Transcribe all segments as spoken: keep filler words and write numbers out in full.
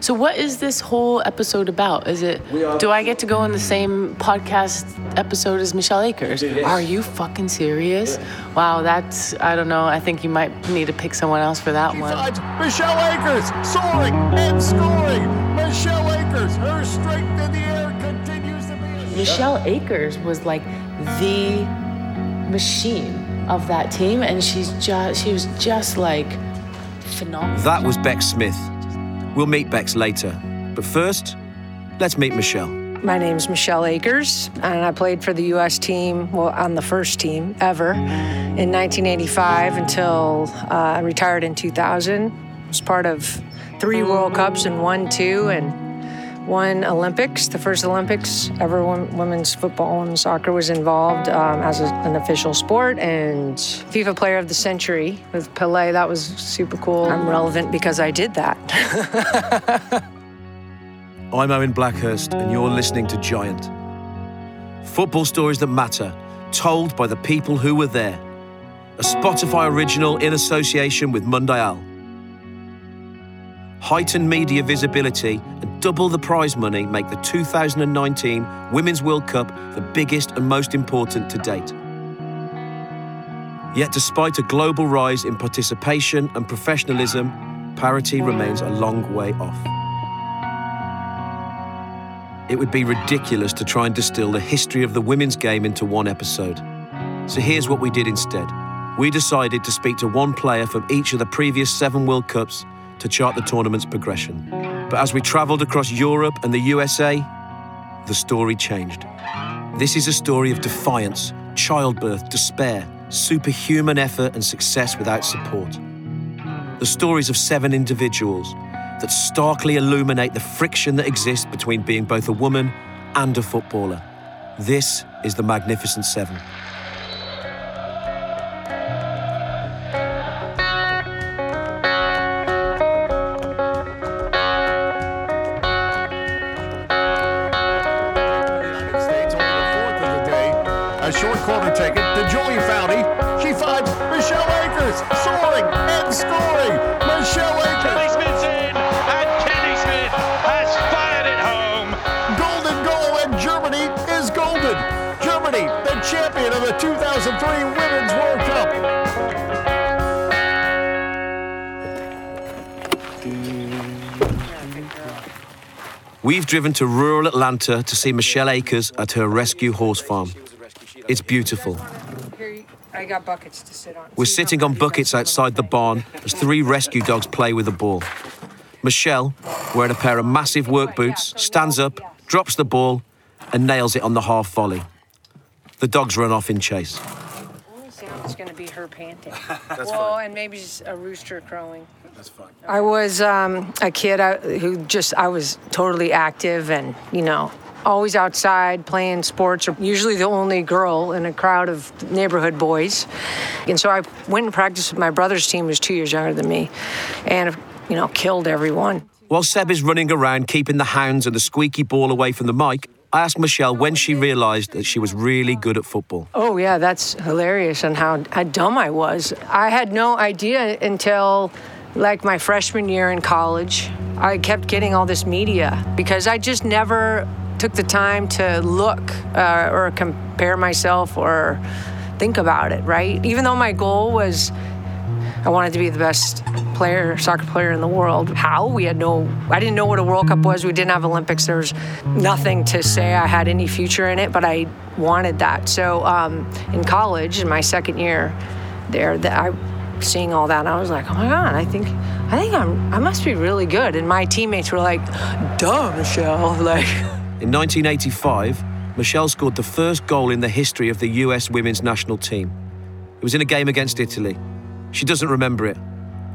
So what is this whole episode about? Is it, are, do I get to go on the same podcast episode as Michelle Akers? Yes. Are you fucking serious? Yeah. Wow, that's, I don't know. I think you might need to pick someone else for that one. Michelle Akers, soaring and scoring. Michelle Akers, her strength in the air continues to be... Michelle Akers was like the machine of that team, and she's just, she was just like phenomenal. That was Bex Smith. We'll meet Bex later, but first, let's meet Michelle. My name's Michelle Akers, and I played for the U S team, well, on the first team ever, in nineteen eighty-five until uh, I retired in two thousand. I was part of three World Cups and won two, and won Olympics, the first Olympics ever women's football and soccer was involved um, as a, an official sport, and FIFA Player of the Century with Pelé. That was super cool. I'm relevant because I did that. I'm Owen Blackhurst, and you're listening to Giant. Football stories that matter, told by the people who were there. A Spotify original in association with Mundial. Heightened media visibility and double the prize money make the two thousand nineteen Women's World Cup the biggest and most important to date. Yet despite a global rise in participation and professionalism, parity remains a long way off. It would be ridiculous to try and distill the history of the women's game into one episode. So here's what we did instead. We decided to speak to one player from each of the previous seven World Cups to chart the tournament's progression. But as we travelled across Europe and the U S A, the story changed. This is a story of defiance, childbirth, despair, superhuman effort and success without support. The stories of seven individuals that starkly illuminate the friction that exists between being both a woman and a footballer. This is the Magnificent Seven. We've driven to rural Atlanta to see Michelle Akers at her rescue horse farm. It's beautiful. We're sitting on buckets outside the barn as three rescue dogs play with a ball. Michelle, wearing a pair of massive work boots, stands up, drops the ball, and nails it on the half volley. The dogs run off in chase. It's going to be her panting. That's well, fine. And maybe just a rooster crowing. That's fine. I was um, a kid I, who just, I was totally active and, you know, always outside playing sports, usually the only girl in a crowd of neighborhood boys. And so I went and practiced with my brother's team, who was two years younger than me, and, you know, killed everyone. While Seb is running around keeping the hounds and the squeaky ball away from the mic, I asked Michelle when she realised that she was really good at football. Oh, yeah, that's hilarious and how, how dumb I was. I had no idea until, like, my freshman year in college. I kept getting all this media because I just never took the time to look uh, or compare myself or think about it, right? Even though my goal was I wanted to be the best player, soccer player in the world. How? We had no, I didn't know what a World Cup was. We didn't have Olympics. There was nothing to say I had any future in it, but I wanted that. So um, in college, in my second year there, the, I seeing all that, and I was like, oh my God, I think, I think I'm, I must be really good. And my teammates were like, duh, Michelle. Like, in nineteen eighty-five, Michelle scored the first goal in the history of the U S women's national team. It was in a game against Italy. She doesn't remember it.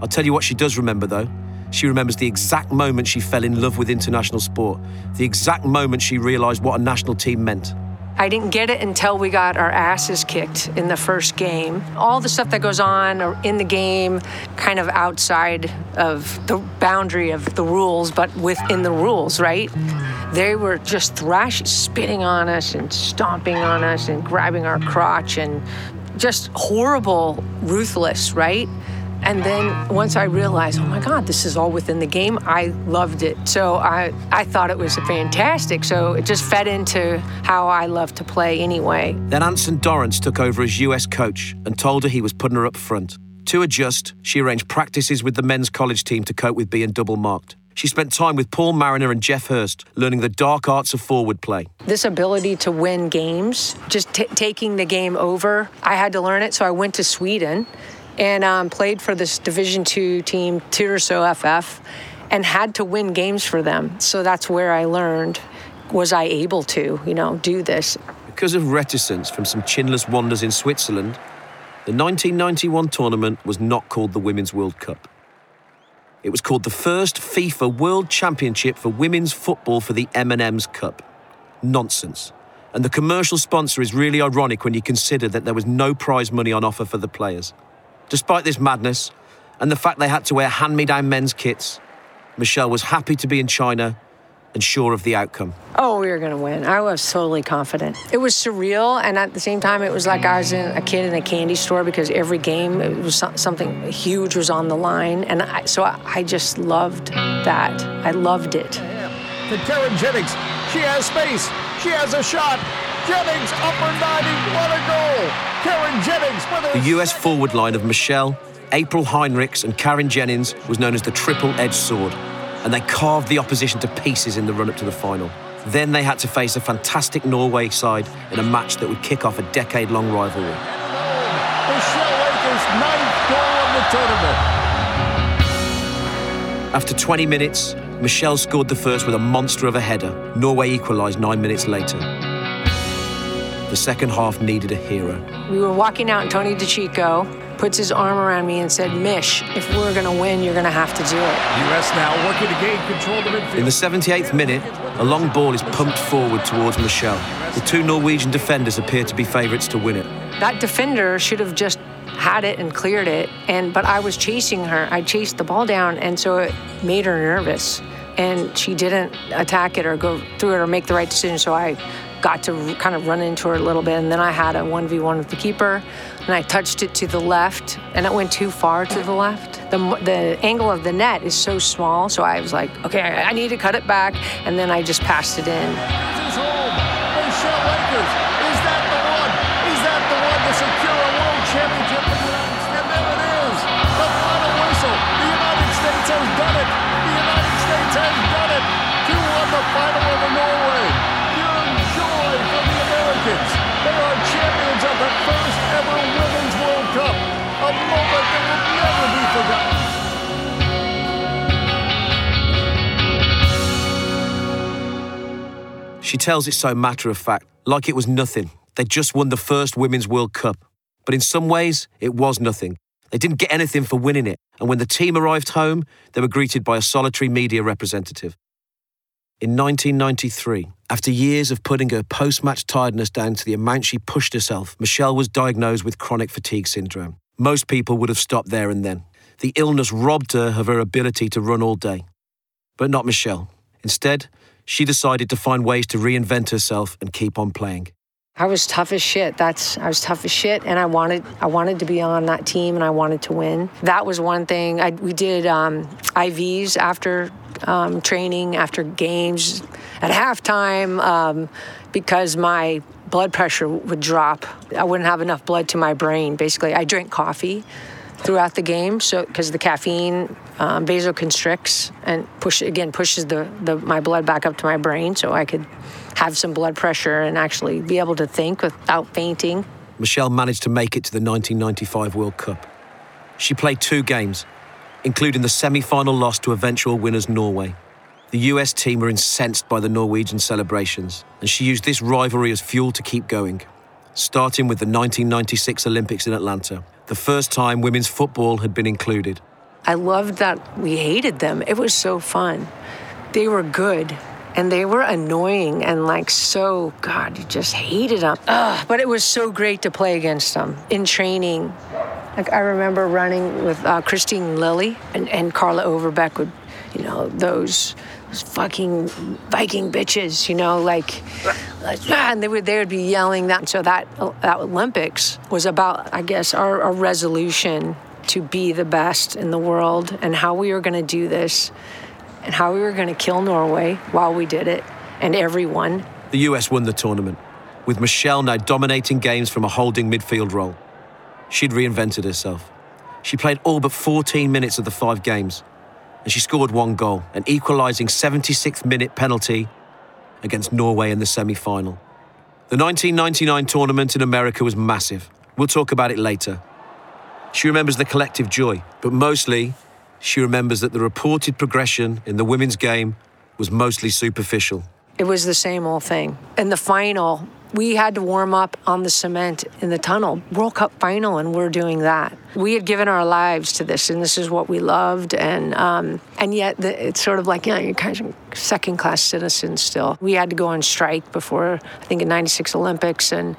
I'll tell you what she does remember, though. She remembers the exact moment she fell in love with international sport, the exact moment she realised what a national team meant. I didn't get it until we got our asses kicked in the first game. All the stuff that goes on in the game, kind of outside of the boundary of the rules, but within the rules, right? They were just thrashing, spitting on us and stomping on us and grabbing our crotch and just horrible, ruthless, right? And then once I realized, oh my God, this is all within the game, I loved it. So I, I thought it was fantastic. So it just fed into how I love to play anyway. Then Anson Dorrance took over as U S coach and told her he was putting her up front. To adjust, she arranged practices with the men's college team to cope with being double marked. She spent time with Paul Mariner and Jeff Hurst, learning the dark arts of forward play. This ability to win games, just t- taking the game over, I had to learn it, so I went to Sweden and um, played for this Division two team, Tirso F F, and had to win games for them. So that's where I learned, was I able to, you know, do this? Because of reticence from some chinless wonders in Switzerland, the nineteen ninety-one tournament was not called the Women's World Cup. It was called the first FIFA World Championship for Women's Football for the M and M's Cup. Nonsense. And the commercial sponsor is really ironic when you consider that there was no prize money on offer for the players. Despite this madness, and the fact they had to wear hand-me-down men's kits, Michelle was happy to be in China and sure of the outcome. Oh, we were going to win. I was totally confident. It was surreal, and at the same time, it was like I was in, a kid in a candy store, because every game, it was something huge was on the line, and I, so I, I just loved that. I loved it. To Karen Jennings, she has space, she has a shot. Jennings, upper ninety, what a goal! Karen Jennings with a... The U S forward line of Michelle, April Heinrichs and Karen Jennings was known as the triple-edged sword, and they carved the opposition to pieces in the run-up to the final. Then they had to face a fantastic Norway side in a match that would kick off a decade-long rivalry. Michelle Akers, ninth goal of the tournament. After twenty minutes, Michelle scored the first with a monster of a header. Norway equalised nine minutes later. The second half needed a hero. We were walking out and Tony DiCicco puts his arm around me and said, Mish, if we're going to win, you're going to have to do it. U S now working to gain control of the midfield. In the seventy-eighth minute, a long ball is pumped forward towards Michelle. The two Norwegian defenders appear to be favourites to win it. That defender should have just had it and cleared it, and but I was chasing her. I chased the ball down, and so it made her nervous. And she didn't attack it or go through it or make the right decision, so I got to kind of run into her a little bit, and then I had a one v one with the keeper, and I touched it to the left, and it went too far to the left. The, the angle of the net is so small, so I was like, okay, I need to cut it back, and then I just passed it in. She tells it so matter-of-fact, like it was nothing. They just won the first Women's World Cup. But in some ways, it was nothing. They didn't get anything for winning it. And when the team arrived home, they were greeted by a solitary media representative. In nineteen ninety-three, after years of putting her post-match tiredness down to the amount she pushed herself, Michelle was diagnosed with chronic fatigue syndrome. Most people would have stopped there and then. The illness robbed her of her ability to run all day. But not Michelle. Instead, she decided to find ways to reinvent herself and keep on playing. I was tough as shit. That's I was tough as shit, and I wanted I wanted to be on that team, and I wanted to win. That was one thing. I, we did um, I Vs after um, training, after games, at halftime, um, because my blood pressure would drop. I wouldn't have enough blood to my brain. Basically, I drank coffee throughout the game, so because the caffeine um, vasoconstricts and push again pushes the, the my blood back up to my brain, so I could have some blood pressure and actually be able to think without fainting. Michelle managed to make it to the nineteen ninety-five World Cup. She played two games, including the semi-final loss to eventual winners Norway. The U S team were incensed by the Norwegian celebrations, and she used this rivalry as fuel to keep going, starting with the nineteen ninety-six Olympics in Atlanta. The first time women's football had been included. I loved that we hated them. It was so fun. They were good. And they were annoying and like so, God, you just hated them. Ugh, but it was so great to play against them in training. Like I remember running with uh, Christine Lilly and, and Carla Overbeck with, you know, those, those fucking Viking bitches, you know, like, like and they would they would be yelling that. And so that that Olympics was about, I guess, our, our resolution to be the best in the world and how we were going to do this. And how we were going to kill Norway while we did it, and everyone. The U S won the tournament, with Michelle now dominating games from a holding midfield role. She'd reinvented herself. She played all but fourteen minutes of the five games, and she scored one goal, an equalising seventy-sixth minute penalty against Norway in the semi-final. The nineteen ninety-nine tournament in America was massive. We'll talk about it later. She remembers the collective joy, but mostly she remembers that the reported progression in the women's game was mostly superficial. It was the same old thing. In the final, we had to warm up on the cement in the tunnel. World Cup final, and we're doing that. We had given our lives to this, and this is what we loved. And um, and yet, the, it's sort of like, you know, you're kind of second-class citizens still. We had to go on strike before, I think, the ninety-six Olympics, and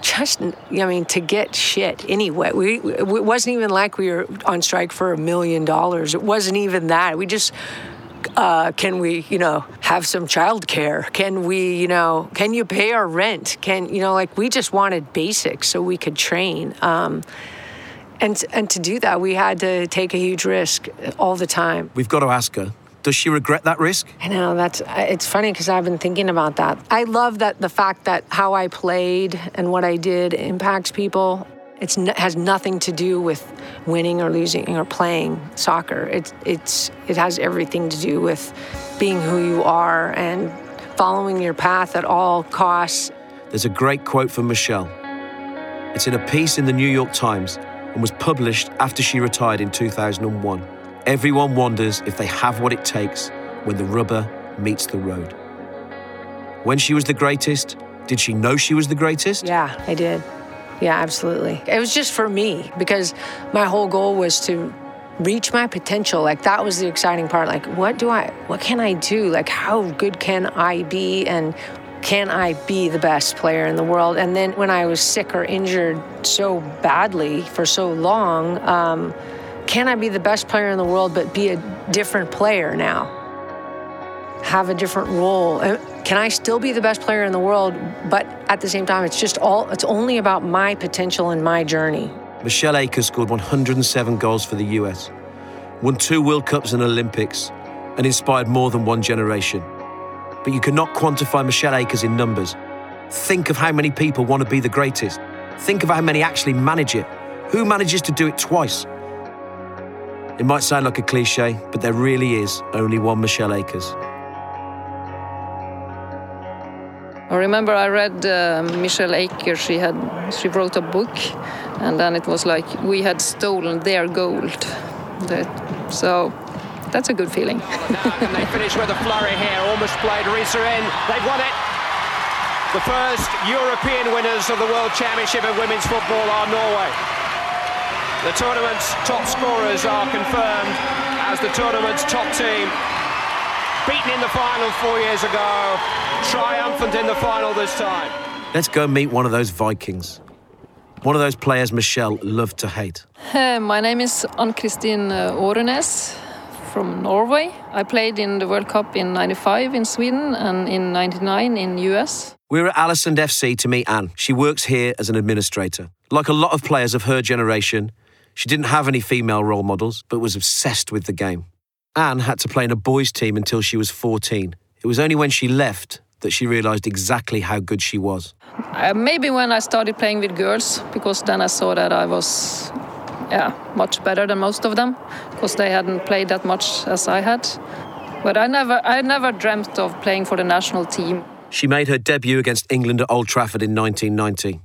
just, I mean, to get shit anyway. We, it wasn't even like we were on strike for a million dollars. It wasn't even that. We just, uh, can we, you know, have some childcare? Can we, you know, can you pay our rent? Can, you know, like we just wanted basics so we could train. Um, and and to do that, we had to take a huge risk all the time. We've got to ask her. Does she regret that risk? I know, that's, it's funny because I've been thinking about that. I love that the fact that how I played and what I did impacts people. It has nothing to do with winning or losing or playing soccer. It, it's, it has everything to do with being who you are and following your path at all costs. There's a great quote from Michelle. It's in a piece in the New York Times and was published after she retired in two thousand one. Everyone wonders if they have what it takes when the rubber meets the road. When she was the greatest, did she know she was the greatest? Yeah, I did. Yeah, absolutely. It was just for me because my whole goal was to reach my potential. Like that was the exciting part. Like, what do I, what can I do? Like, how good can I be? And can I be the best player in the world? And then when I was sick or injured so badly for so long, um, can I be the best player in the world, but be a different player now? Have a different role? Can I still be the best player in the world, but at the same time, it's just all, it's only about my potential and my journey. Michelle Akers scored one hundred seven goals for the U S, won two World Cups and Olympics, and inspired more than one generation. But you cannot quantify Michelle Akers in numbers. Think of how many people want to be the greatest. Think of how many actually manage it. Who manages to do it twice? It might sound like a cliche, but there really is only one Michelle Akers. I remember I read uh, Michelle Akers. She had she wrote a book, and then it was like we had stolen their gold. That, so that's a good feeling. And they finish with a flurry here. Almost played Risa in. They've won it. The first European winners of the World Championship in women's football are Norway. The tournament's top scorers are confirmed as the tournament's top team. Beaten in the final four years ago, triumphant in the final this time. Let's go meet one of those Vikings. One of those players Michelle loved to hate. Uh, my name is Anne Kristin Aarønes from Norway. I played in the World Cup in ninety-five in Sweden and in ninety-nine in U S. We were at Allison F C to meet Anne. She works here as an administrator. Like a lot of players of her generation, she didn't have any female role models, but was obsessed with the game. Anne had to play in a boys' team until she was fourteen. It was only when she left that she realised exactly how good she was. Uh, maybe when I started playing with girls, because then I saw that I was yeah, much better than most of them, because they hadn't played that much as I had. But I never, I never dreamt of playing for the national team. She made her debut against England at Old Trafford in nineteen ninety.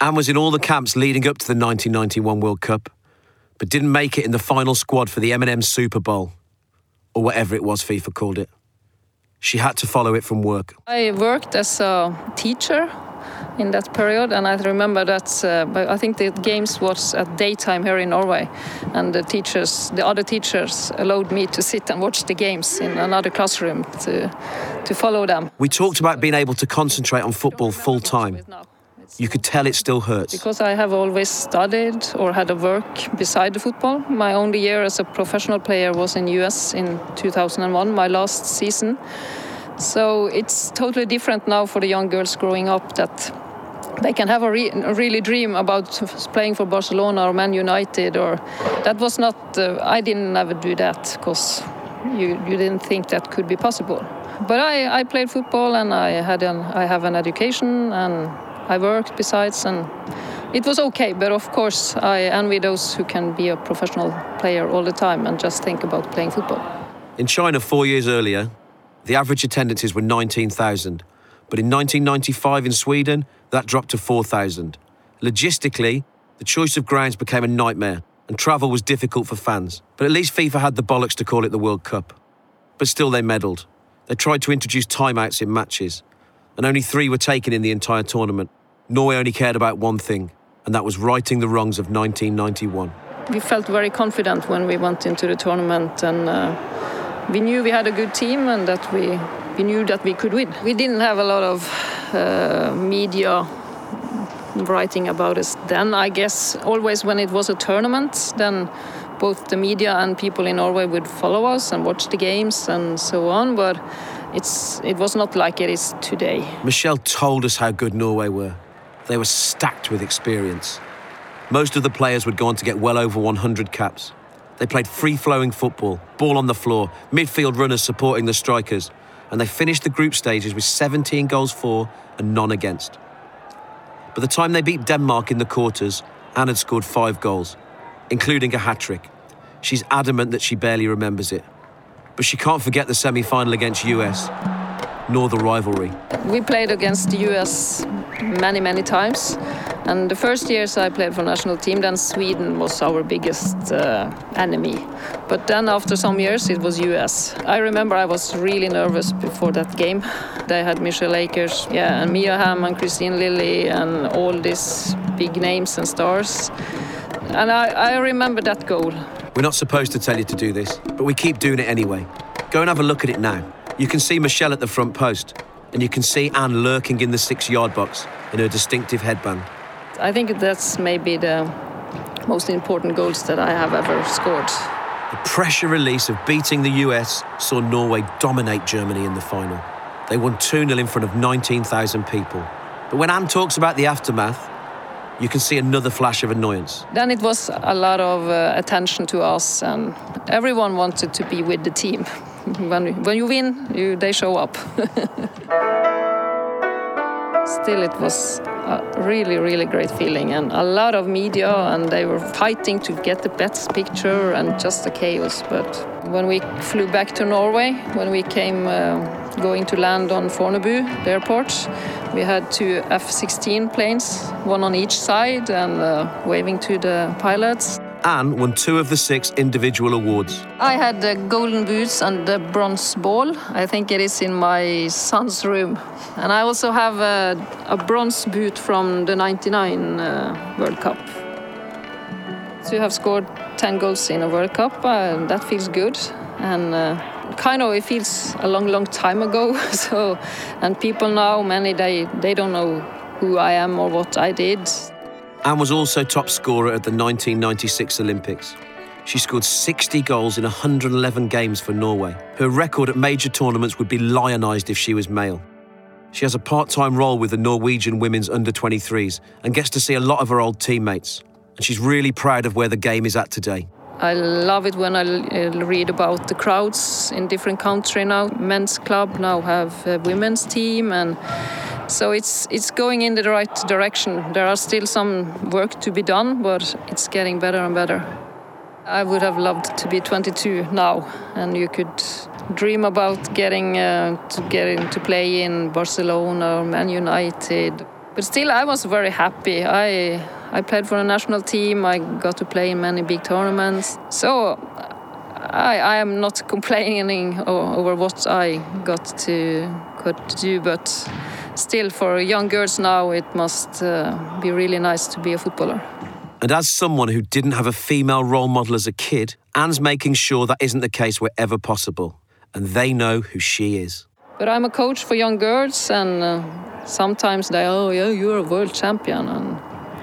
Anne was in all the camps leading up to the nineteen ninety-one World Cup, but didn't make it in the final squad for the M and M Super Bowl, or whatever it was FIFA called it. She had to follow it from work. I worked as a teacher in that period, and I remember that uh, I think the games was at daytime here in Norway, and the teachers, the other teachers allowed me to sit and watch the games in another classroom to to follow them. We talked about being able to concentrate on football full time. You could tell it still hurts. Because I have always studied or had a work beside the football. My only year as a professional player was in U S in two thousand one, my last season. So it's totally different now for the young girls growing up, that they can have a, re- a really dream about playing for Barcelona or Man United. Or that was not, uh, I didn't ever do that because you, you didn't think that could be possible. But I, I played football and I had an, I have an education and I worked besides, and it was okay. But of course, I envy those who can be a professional player all the time and just think about playing football. In China four years earlier, the average attendances were nineteen thousand. But in nineteen ninety-five in Sweden, that dropped to four thousand. Logistically, the choice of grounds became a nightmare and travel was difficult for fans. But at least FIFA had the bollocks to call it the World Cup. But still they meddled. They tried to introduce timeouts in matches, and only three were taken in the entire tournament. Norway only cared about one thing, and that was righting the wrongs of nineteen ninety-one. We felt very confident when we went into the tournament, and uh, we knew we had a good team and that we, we knew that we could win. We didn't have a lot of uh, media writing about us then. I guess always when it was a tournament, then both the media and people in Norway would follow us and watch the games and so on, but It's, it was not like it is today. Michelle told us how good Norway were. They were stacked with experience. Most of the players would go on to get well over one hundred caps. They played free-flowing football, ball on the floor, midfield runners supporting the strikers, and they finished the group stages with seventeen goals for and none against. By the time they beat Denmark in the quarters, Anne had scored five goals, including a hat-trick. She's adamant that she barely remembers it. But she can't forget the semi-final against U S, nor the rivalry. We played against the U S many, many times. And the first years I played for national team, then Sweden was our biggest uh, enemy. But then after some years, it was U S. I remember I was really nervous before that game. They had Michelle Akers, yeah, and Mia Hamm and Christine Lilly and all these big names and stars. And I, I remember that goal. We're not supposed to tell you to do this, but we keep doing it anyway. Go and have a look at it now. You can see Michelle at the front post, and you can see Anne lurking in the six-yard box in her distinctive headband. I think that's maybe the most important goals that I have ever scored. The pressure release of beating the U S saw Norway dominate Germany in the final. They won two nil in front of nineteen thousand people. But when Anne talks about the aftermath, you can see another flash of annoyance. Then it was a lot of uh, attention to us, and everyone wanted to be with the team. When, when you win, you, they show up. Still, it was a really, really great feeling, and a lot of media, and they were fighting to get the best picture and just the chaos. But when we flew back to Norway, when we came uh, going to land on Fornebu, the airport, we had two F sixteen planes, one on each side, and uh, waving to the pilots. Anne won two of the six individual awards. I had the golden boots and the bronze ball. I think it is in my son's room. And I also have a, a bronze boot from the ninety-nine uh, World Cup. So you have scored ten goals in a World Cup, and that feels good. And uh, kind of, it feels a long, long time ago. So, and people now, many, they, they don't know who I am or what I did. Anne was also top scorer at the nineteen ninety-six Olympics. She scored sixty goals in one hundred eleven games for Norway. Her record at major tournaments would be lionised if she was male. She has a part-time role with the Norwegian women's under twenty-threes and gets to see a lot of her old teammates. And she's really proud of where the game is at today. I love it when I read about the crowds in different countries now. Men's club now have a women's team, and so it's it's going in the right direction. There are still some work to be done, but it's getting better and better. I would have loved to be twenty-two now, and you could dream about getting uh, to getting to play in Barcelona or Man United. But still, I was very happy. I I played for the national team. I got to play in many big tournaments. So I, I am not complaining over what I got to, got to do, but still for young girls now, it must uh, be really nice to be a footballer. And as someone who didn't have a female role model as a kid, Anne's making sure that isn't the case wherever possible. And they know who she is. But I'm a coach for young girls, and uh, sometimes they, oh, yeah, you're a world champion. And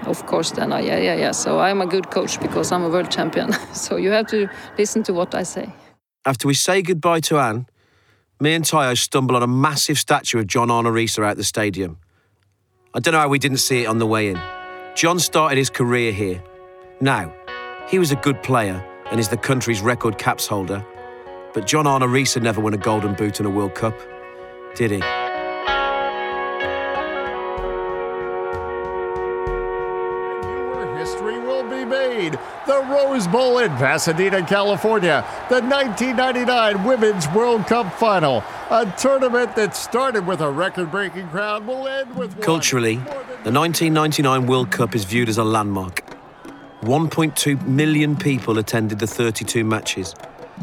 of course, then, I, yeah, yeah, yeah. So I'm a good coach because I'm a world champion. So you have to listen to what I say. After we say goodbye to Anne, me and Tayo stumble on a massive statue of John Arnorisa out the stadium. I don't know how we didn't see it on the way in. John started his career here. Now, he was a good player and is the country's record caps holder. But John Arnorisa never won a golden boot in a World Cup, did he? The Rose Bowl in Pasadena, California, the nineteen ninety-nine Women's World Cup Final, a tournament that started with a record-breaking crowd will end with one. Culturally, the nineteen ninety-nine World Cup is viewed as a landmark. one point two million people attended the thirty-two matches.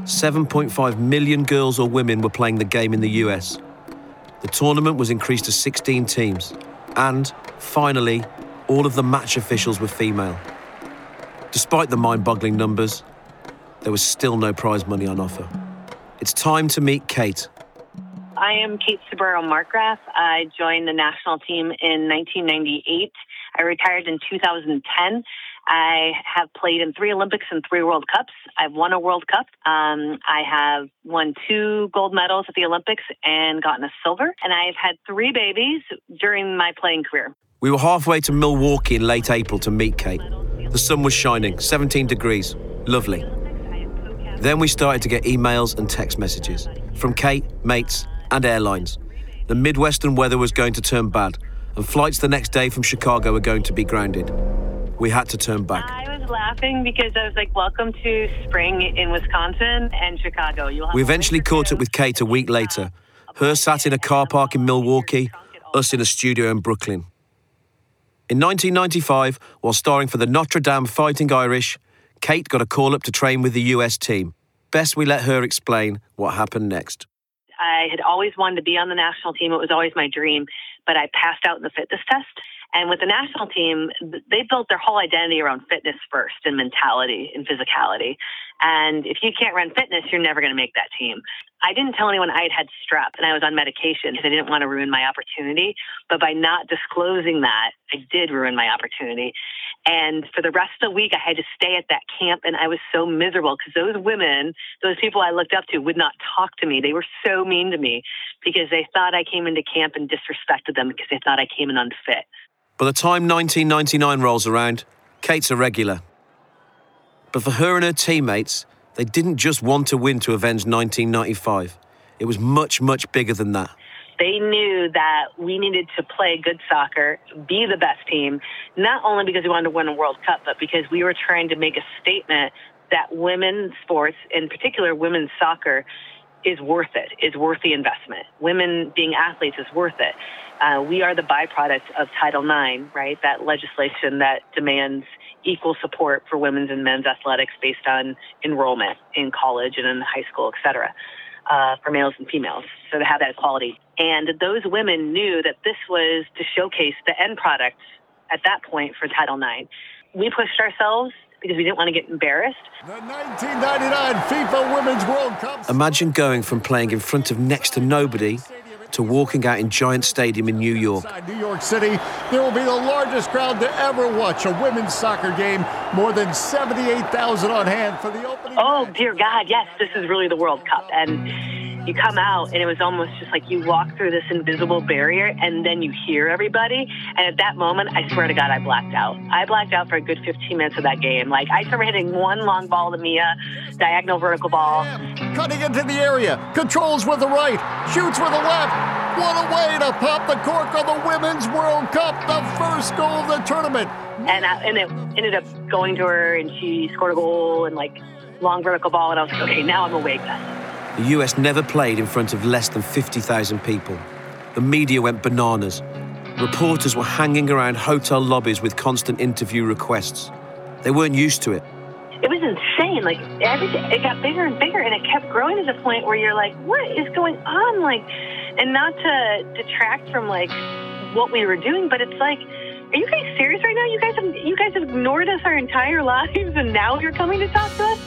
seven point five million girls or women were playing the game in the U S. The tournament was increased to sixteen teams. And, finally, all of the match officials were female. Despite the mind-boggling numbers, there was still no prize money on offer. It's time to meet Kate. I am Kate Sobrero Markgraf. I joined the national team in nineteen ninety-eight. I retired in two thousand ten. I have played in three Olympics and three World Cups. I've won a World Cup. Um, I have won two gold medals at the Olympics and gotten a silver. And I've had three babies during my playing career. We were halfway to Milwaukee in late April to meet Kate. The sun was shining, seventeen degrees. Lovely. Then we started to get emails and text messages from Kate, mates, and airlines. The Midwestern weather was going to turn bad, and flights the next day from Chicago were going to be grounded. We had to turn back. I was laughing because I was like, welcome to spring in Wisconsin and Chicago. You'll have we eventually caught up with Kate a week later. Her sat in a car park in Milwaukee, us in a studio in Brooklyn. In nineteen ninety-five, while starring for the Notre Dame Fighting Irish, Kate got a call-up to train with the U S team. Best we let her explain what happened next. I had always wanted to be on the national team. It was always my dream, but I passed out in the fitness test. And with the national team, they built their whole identity around fitness first and mentality and physicality. And if you can't run fitness, you're never going to make that team. I didn't tell anyone I had had strep and I was on medication because I didn't want to ruin my opportunity. But by not disclosing that, I did ruin my opportunity. And for the rest of the week, I had to stay at that camp. And I was so miserable because those women, those people I looked up to would not talk to me. They were so mean to me because they thought I came into camp and disrespected them because they thought I came in unfit. By the time nineteen ninety-nine rolls around, Kate's a regular. But for her and her teammates, they didn't just want to win to avenge nineteen ninety-five. It was much, much bigger than that. They knew that we needed to play good soccer, be the best team, not only because we wanted to win a World Cup, but because we were trying to make a statement that women's sports, in particular women's soccer, is worth it, is worth the investment. Women being athletes is worth it. Uh, we are the byproduct of Title nine, right? That legislation that demands equal support for women's and men's athletics based on enrollment in college and in high school, et cetera, uh, for males and females. So to have that equality. And those women knew that this was to showcase the end product at that point for Title nine. We pushed ourselves because we didn't want to get embarrassed. The nineteen ninety-nine FIFA Women's World Cup. Imagine going from playing in front of next to nobody to walking out in Giant Stadium in New York. Inside New York City, there will be the largest crowd to ever watch a women's soccer game. More than seventy-eight thousand on hand for the opening. Oh, match. Dear God, yes, this is really the World Cup. And you come out, and it was almost just like you walk through this invisible barrier, and then you hear everybody. And at that moment, I swear to God, I blacked out. I blacked out for a good fifteen minutes of that game. Like, I remember hitting one long ball to Mia, diagonal vertical ball. Cutting into the area, controls with the right, shoots with the left. What a way to pop the cork on the Women's World Cup, the first goal of the tournament. And, I, and it ended up going to her, and she scored a goal and, like, long vertical ball, and I was like, okay, now I'm awake then. The U S never played in front of less than fifty thousand people. The media went bananas. Reporters were hanging around hotel lobbies with constant interview requests. They weren't used to it. It was insane. Like, everything, it got bigger and bigger, and it kept growing to the point where you're like, what is going on? Like, and not to detract from, like, what we were doing, but it's like, are you guys serious right now? You guys have, you guys have ignored us our entire lives, and now you're coming to talk to us?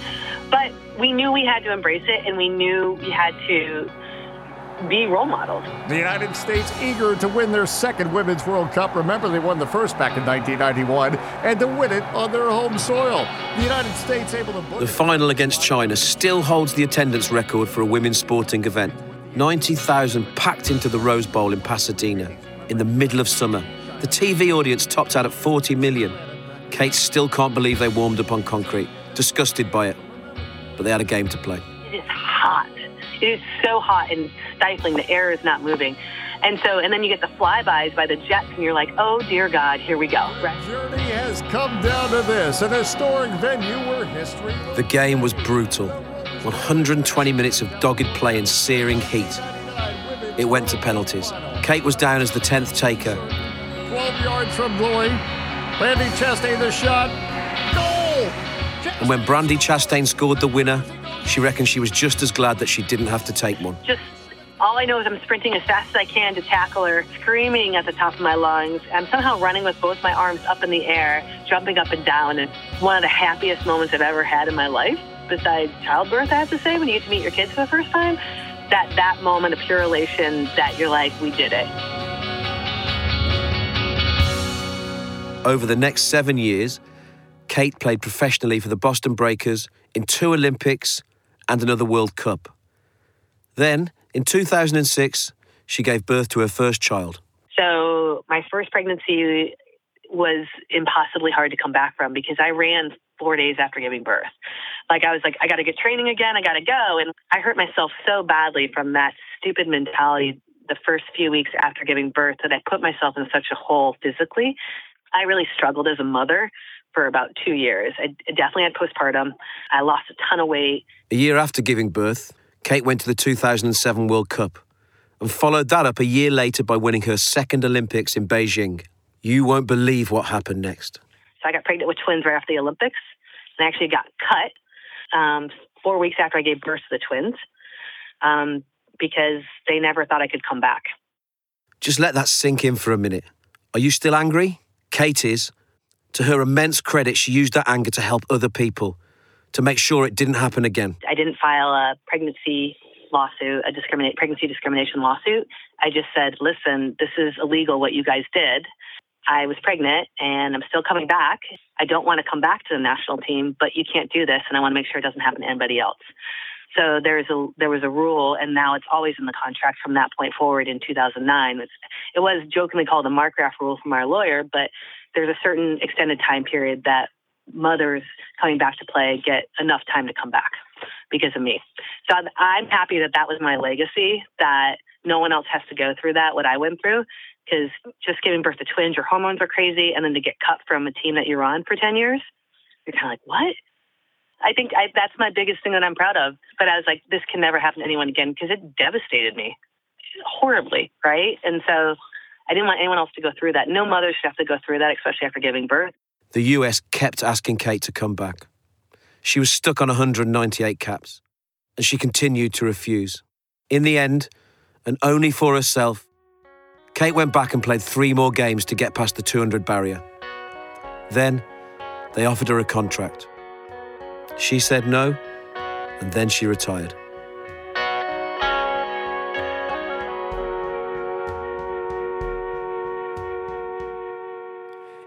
But we knew we had to embrace it, and we knew we had to be role models. The United States eager to win their second Women's World Cup. Remember, they won the first back in nineteen ninety-one, and to win it on their home soil. The United States able to... The final against China still holds the attendance record for a women's sporting event. ninety thousand packed into the Rose Bowl in Pasadena in the middle of summer. The T V audience topped out at forty million. Kate still can't believe they warmed up on concrete, disgusted by it. But they had a game to play. It is hot. It is so hot and stifling. The air is not moving. And so, and then you get the flybys by the jets, and you're like, oh, dear God, here we go. Right. Journey has come down to this, an historic venue where history... The game was brutal. one hundred twenty minutes of dogged play and searing heat. It went to penalties. Kate was down as the tenth taker. twelve yards from glory. Brandy Chastain, the shot. Goal! And when Brandy Chastain scored the winner, she reckoned she was just as glad that she didn't have to take one. Just all I know is I'm sprinting as fast as I can to tackle her, screaming at the top of my lungs. I'm somehow running with both my arms up in the air, jumping up and down. And one of the happiest moments I've ever had in my life, besides childbirth, I have to say, when you get to meet your kids for the first time, that that moment of pure elation that you're like, we did it. Over the next seven years, Kate played professionally for the Boston Breakers in two Olympics and another World Cup. Then, in two thousand six, she gave birth to her first child. So my first pregnancy was impossibly hard to come back from because I ran four days after giving birth. Like, I was like, I got to get training again. I got to go. And I hurt myself so badly from that stupid mentality the first few weeks after giving birth that I put myself in such a hole physically. I really struggled as a mother for about two years. I definitely had postpartum. I lost a ton of weight. A year after giving birth, Kate went to the two thousand seven World Cup and followed that up a year later by winning her second Olympics in Beijing. You won't believe what happened next. So I got pregnant with twins right after the Olympics, and I actually got cut um, four weeks after I gave birth to the twins um, because they never thought I could come back. Just let that sink in for a minute. Are you still angry? Kate is. To her immense credit, she used that anger to help other people, to make sure it didn't happen again. I didn't file a pregnancy lawsuit, a discriminate, pregnancy discrimination lawsuit. I just said, listen, this is illegal what you guys did. I was pregnant and I'm still coming back. I don't want to come back to the national team, but you can't do this, and I want to make sure it doesn't happen to anybody else. So there's a, there was a rule, and now it's always in the contract from that point forward in two thousand nine. It's, it was jokingly called the Markgraf rule from our lawyer, but there's a certain extended time period that mothers coming back to play get enough time to come back because of me. So I'm happy that that was my legacy, that no one else has to go through that, what I went through, because just giving birth to twins, your hormones are crazy, and then to get cut from a team that you're on for ten years, you're kind of like, what? I think I, that's my biggest thing that I'm proud of. But I was like, this can never happen to anyone again, because it devastated me horribly, right? And so I didn't want anyone else to go through that. No mother should have to go through that, especially after giving birth. The U S kept asking Kate to come back. She was stuck on one hundred ninety-eight caps, and she continued to refuse. In the end, and only for herself, Kate went back and played three more games to get past the two hundred barrier. Then, they offered her a contract. She said no, and then she retired.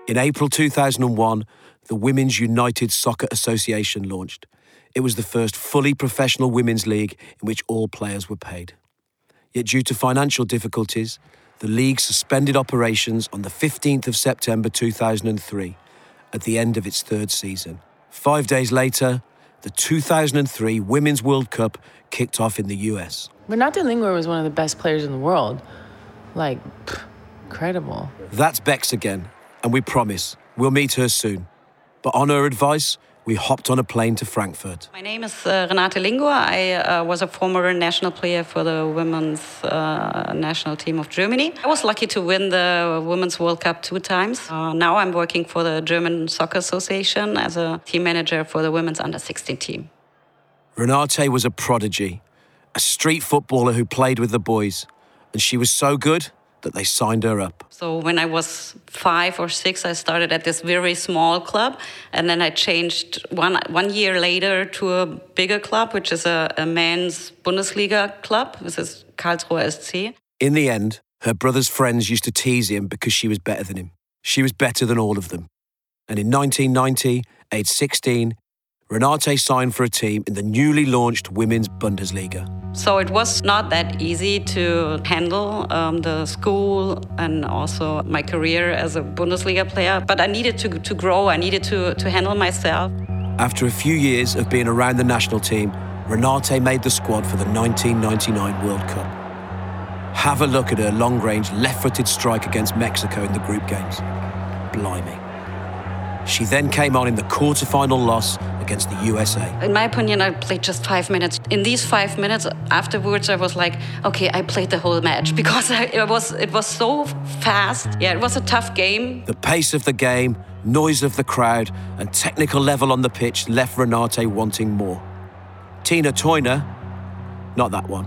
In April two thousand one, the Women's United Soccer Association launched. It was the first fully professional women's league in which all players were paid. Yet due to financial difficulties, the league suspended operations on the fifteenth of September two thousand three, at the end of its third season. Five days later, the two thousand three Women's World Cup kicked off in the U S. Renate Lingor was one of the best players in the world. Like, pff, incredible. That's Bex again, and we promise we'll meet her soon. But on her advice, we hopped on a plane to Frankfurt. My name is uh, Renate Lingor. I uh, was a former national player for the women's uh, national team of Germany. I was lucky to win the Women's World Cup two times. Uh, now I'm working for the German Soccer Association as a team manager for the women's under sixteen team. Renate was a prodigy, a street footballer who played with the boys. And she was so good that they signed her up. So when I was five or six, I started at this very small club, and then I changed one one year later to a bigger club, which is a, a men's Bundesliga club. This is Karlsruhe S C. In the end, her brother's friends used to tease him because she was better than him. She was better than all of them. And in nineteen ninety, age sixteen, Renate signed for a team in the newly launched Women's Bundesliga. So it was not that easy to handle um, the school and also my career as a Bundesliga player, but I needed to, to grow, I needed to, to handle myself. After a few years of being around the national team, Renate made the squad for the nineteen ninety-nine World Cup. Have a look at her long-range left-footed strike against Mexico in the group games. Blimey. She then came on in the quarter-final loss against the U S A. In my opinion, I played just five minutes. In these five minutes afterwards, I was like, okay, I played the whole match because I, it was it was so fast. Yeah, it was a tough game. The pace of the game, noise of the crowd, and technical level on the pitch left Renate wanting more. Tina Toyner, not that one,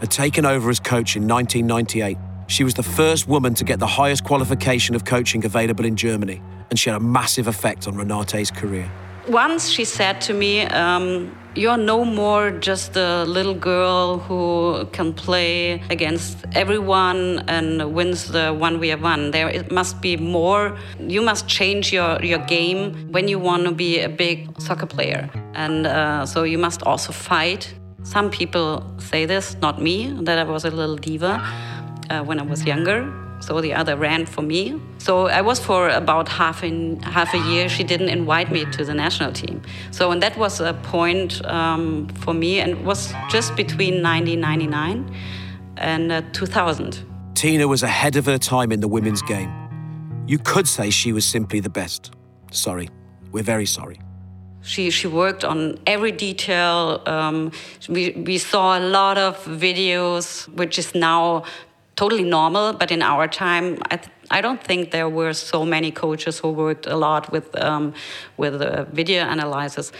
had taken over as coach in nineteen ninety-eight. She was the first woman to get the highest qualification of coaching available in Germany, and she had a massive effect on Renate's career. Once she said to me, um, you're no more just a little girl who can play against everyone and wins the one v one. There it must be more. You must change your, your game when you want to be a big soccer player. And uh, so you must also fight. Some people say this, not me, that I was a little diva uh, when I was younger. So the other ran for me. So I was for about half in half a year. She didn't invite me to the national team. So and that was a point um, for me, and it was just between nineteen ninety-nine and uh, two thousand. Tina was ahead of her time in the women's game. You could say she was simply the best. Sorry, we're very sorry. She she worked on every detail. Um, we we saw a lot of videos, which is now totally normal, but in our time, I, th- I don't think there were so many coaches who worked a lot with um, with uh, video analysis,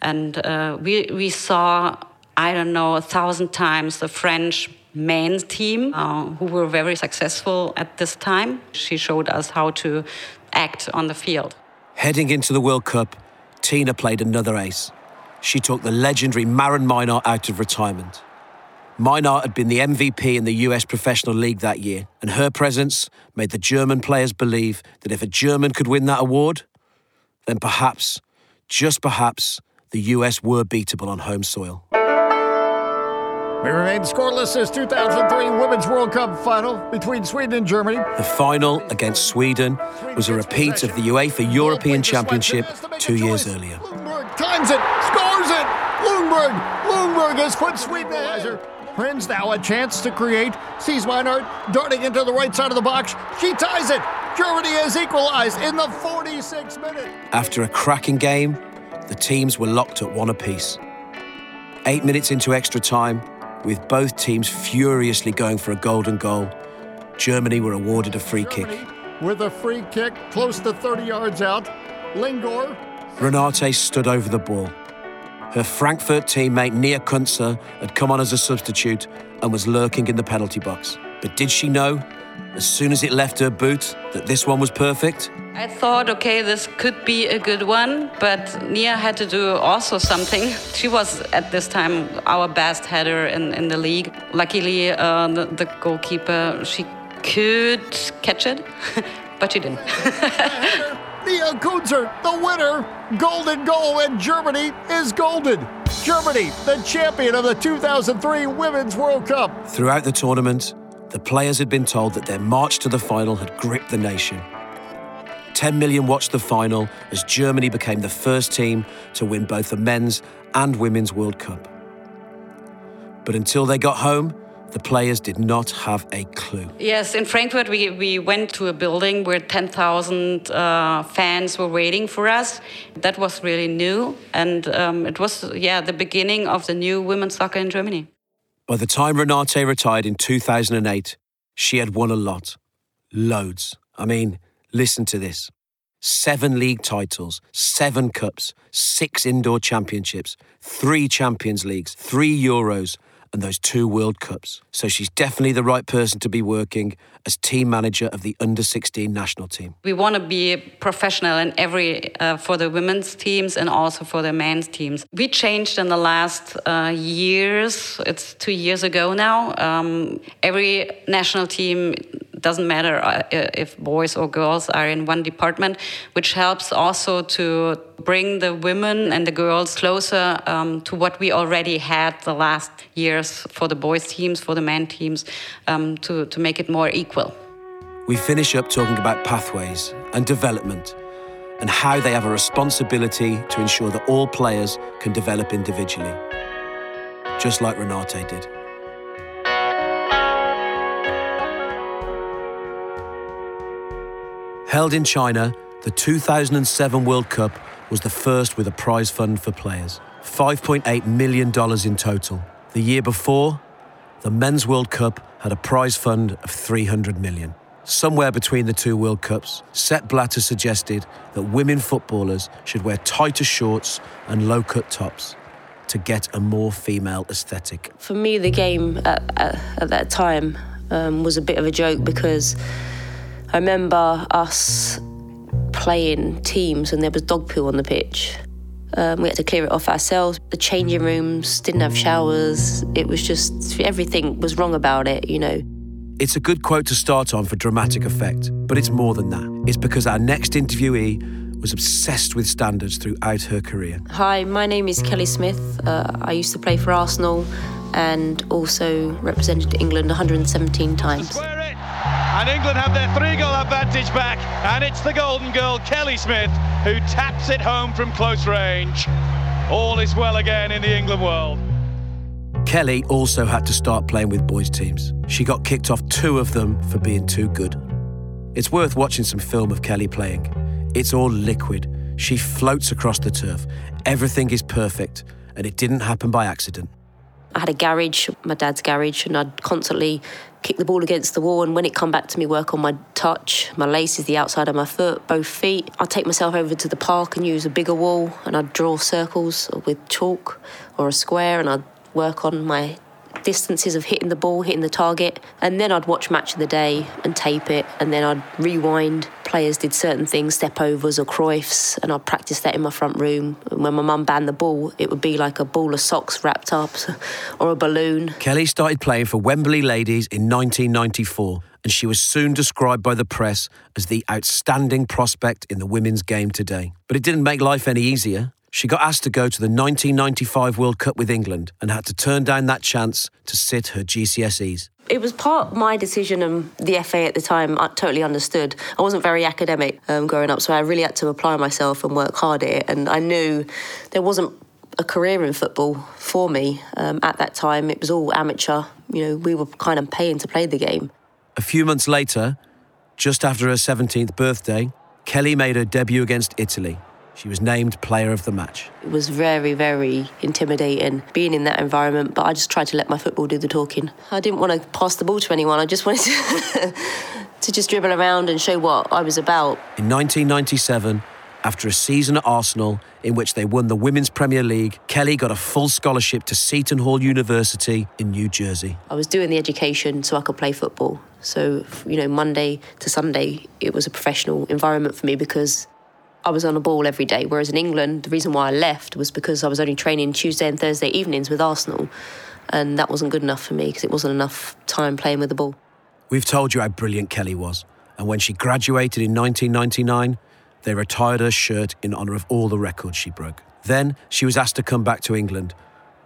and uh, we we saw, I don't know, a thousand times the French men's team uh, who were very successful at this time. She showed us how to act on the field. Heading into the World Cup, Tina played another ace. She took the legendary Maren Minard out of retirement. Minard had been the M V P in the U S Professional League that year, and her presence made the German players believe that if a German could win that award, then perhaps, just perhaps, the U S were beatable on home soil. We remain scoreless this two thousand three Women's World Cup final between Sweden and Germany. The final against Sweden was a repeat of the UEFA European Championship two years earlier. Lundberg times it, scores it! Lundberg! Lundberg has put Sweden ahead! Friends now a chance to create. Sees Minard darting into the right side of the box. She ties it. Germany has equalized in the forty-sixth minute. After a cracking game, the teams were locked at one apiece. Eight minutes into extra time, with both teams furiously going for a golden goal, Germany were awarded a free Germany kick. With a free kick close to thirty yards out, Lingor. Renate stood over the ball. Her Frankfurt teammate Nia Kunzer had come on as a substitute and was lurking in the penalty box. But did she know, as soon as it left her boot, that this one was perfect? I thought, okay, this could be a good one, but Nia had to do also something. She was, at this time, our best header in, in the league. Luckily, uh, the, the goalkeeper, she could catch it, but she didn't. Nia Kunzer, the winner, golden goal, and Germany is golden. Germany, the champion of the two thousand three Women's World Cup. Throughout the tournament, the players had been told that their march to the final had gripped the nation. ten million watched the final as Germany became the first team to win both the men's and women's World Cup. But until they got home, the players did not have a clue. Yes, in Frankfurt, we, we went to a building where ten thousand uh, fans were waiting for us. That was really new. And um, it was, yeah, the beginning of the new women's soccer in Germany. By the time Renate retired in two thousand eight, she had won a lot. Loads. I mean, listen to this. Seven league titles, seven cups, six indoor championships, three Champions Leagues, three Euros, and those two World Cups. So she's definitely the right person to be working as team manager of the under sixteen national team. We want to be professional in every uh, for the women's teams and also for the men's teams. We changed in the last uh, years, it's two years ago now, um, every national team, doesn't matter if boys or girls are in one department, which helps also to bring the women and the girls closer um, to what we already had the last years for the boys' teams, for the men teams, um, to, to make it more equal. We finish up talking about pathways and development and how they have a responsibility to ensure that all players can develop individually, just like Renate did. Held in China, the two thousand seven World Cup was the first with a prize fund for players, five point eight million dollars in total. The year before, the Men's World Cup had a prize fund of three hundred million dollars. Somewhere between the two World Cups, Sepp Blatter suggested that women footballers should wear tighter shorts and low-cut tops to get a more female aesthetic. For me, the game at, at, at that time um, was a bit of a joke because I remember us playing teams and there was dog poo on the pitch. Um, we had to clear it off ourselves. The changing rooms didn't have showers. It was just, everything was wrong about it, you know. It's a good quote to start on for dramatic effect, but it's more than that. It's because our next interviewee was obsessed with standards throughout her career. Hi, my name is Kelly Smith. Uh, I used to play for Arsenal and also represented England one hundred seventeen times. And England have their three-goal advantage back, and it's the golden girl, Kelly Smith, who taps it home from close range. All is well again in the England world. Kelly also had to start playing with boys' teams. She got kicked off two of them for being too good. It's worth watching some film of Kelly playing. It's all liquid. She floats across the turf. Everything is perfect, and it didn't happen by accident. I had a garage, my dad's garage, and I'd constantly kick the ball against the wall, and when it come back to me, work on my touch, my laces, the outside of my foot, both feet. I'd take myself over to the park and use a bigger wall, and I'd draw circles with chalk or a square, and I'd work on my distances of hitting the ball, hitting the target, and then I'd watch Match of the Day and tape it, and then I'd rewind. Players did certain things, step-overs or Cruyffs, and I'd practice that in my front room. And when my mum banned the ball, it would be like a ball of socks wrapped up or a balloon. Kelly started playing for Wembley Ladies in nineteen ninety-four, and she was soon described by the press as the outstanding prospect in the women's game today. But it didn't make life any easier. She got asked to go to the nineteen ninety-five World Cup with England and had to turn down that chance to sit her G C S Es. It was part of my decision, and the F A at the time I totally understood. I wasn't very academic um, growing up, so I really had to apply myself and work hard at it. And I knew there wasn't a career in football for me um, at that time. It was all amateur. You know, we were kind of paying to play the game. A few months later, just after her seventeenth birthday, Kelly made her debut against Italy. She was named player of the match. It was very, very intimidating being in that environment, but I just tried to let my football do the talking. I didn't want to pass the ball to anyone. I just wanted to, to just dribble around and show what I was about. In nineteen ninety-seven, after a season at Arsenal in which they won the Women's Premier League, Kelly got a full scholarship to Seton Hall University in New Jersey. I was doing the education so I could play football. So, you know, Monday to Sunday, it was a professional environment for me because I was on a ball every day, whereas in England, the reason why I left was because I was only training Tuesday and Thursday evenings with Arsenal, and that wasn't good enough for me because it wasn't enough time playing with the ball. We've told you how brilliant Kelly was, and when she graduated in nineteen ninety-nine, they retired her shirt in honour of all the records she broke. Then she was asked to come back to England,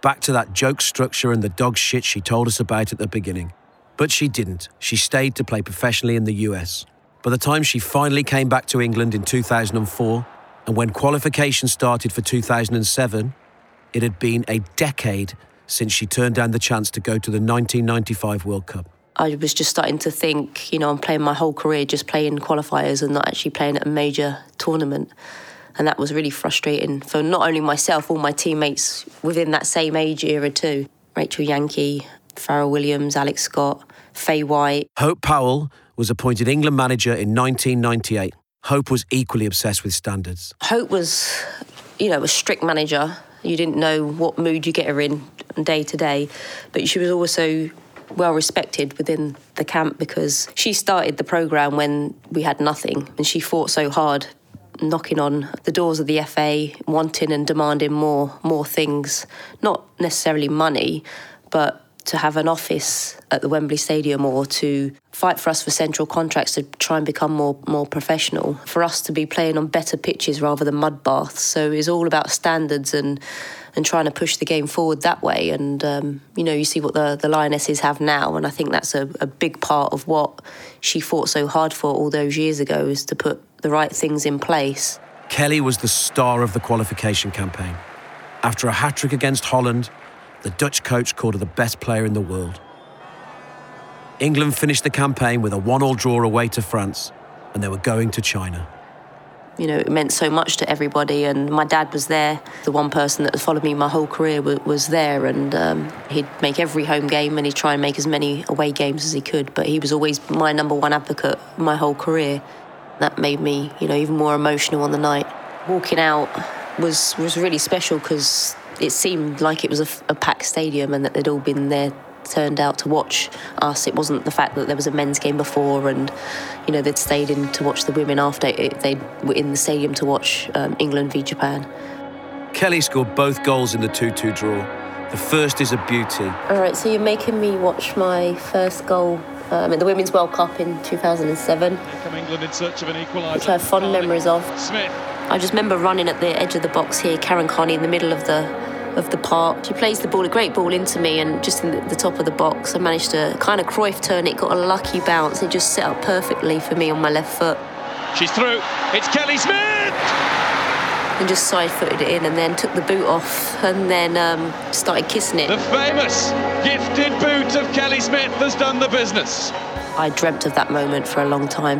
back to that joke structure and the dog shit she told us about at the beginning. But she didn't. She stayed to play professionally in the U S. By the time she finally came back to England in two thousand four, and when qualification started for two thousand seven, it had been a decade since she turned down the chance to go to the nineteen ninety-five World Cup. I was just starting to think, you know, I'm playing my whole career just playing qualifiers and not actually playing at a major tournament. And that was really frustrating for not only myself, all my teammates within that same age era too. Rachel Yankee, Pharrell Williams, Alex Scott, Faye White. Hope Powell was appointed England manager in nineteen ninety-eight. Hope was equally obsessed with standards. Hope was, you know, a strict manager. You didn't know what mood you get her in and day to day. But she was also well respected within the camp because she started the programme when we had nothing, and she fought so hard, knocking on the doors of the F A, wanting and demanding more more things, not necessarily money, but to have an office at the Wembley Stadium, or to fight for us for central contracts to try and become more more professional, for us to be playing on better pitches rather than mud baths. So it's all about standards and and trying to push the game forward that way. And, um, you know, you see what the, the Lionesses have now, and I think that's a, a big part of what she fought so hard for all those years ago, is to put the right things in place. Kelly was the star of the qualification campaign. After a hat-trick against Holland, the Dutch coach called her the best player in the world. England finished the campaign with a one-all draw away to France, and they were going to China. You know, it meant so much to everybody, and my dad was there. The one person that followed me my whole career was there, and um, he'd make every home game and he'd try and make as many away games as he could, but he was always my number one advocate my whole career. That made me, you know, even more emotional on the night. Walking out was, was really special because it seemed like it was a, a packed stadium and that they'd all been there, turned out to watch us. It wasn't the fact that there was a men's game before and, you know, they'd stayed in to watch the women after. It, they were in the stadium to watch um, England v Japan. Kelly scored both goals in the two-two draw. The first is a beauty. All right, so you're making me watch my first goal um, at the Women's World Cup in two thousand seven. Here come England in search of an equaliser. Which I have fond memories of. Smith. I just remember running at the edge of the box here, Karen Connie in the middle of the of the park. She plays the ball, a great ball into me, and just in the, the top of the box, I managed to kind of Cruyff turn it, got a lucky bounce, and it just set up perfectly for me on my left foot. She's through, it's Kelly Smith! And just side-footed it in, and then took the boot off, and then um, started kissing it. The famous gifted boot of Kelly Smith has done the business. I dreamt of that moment for a long time.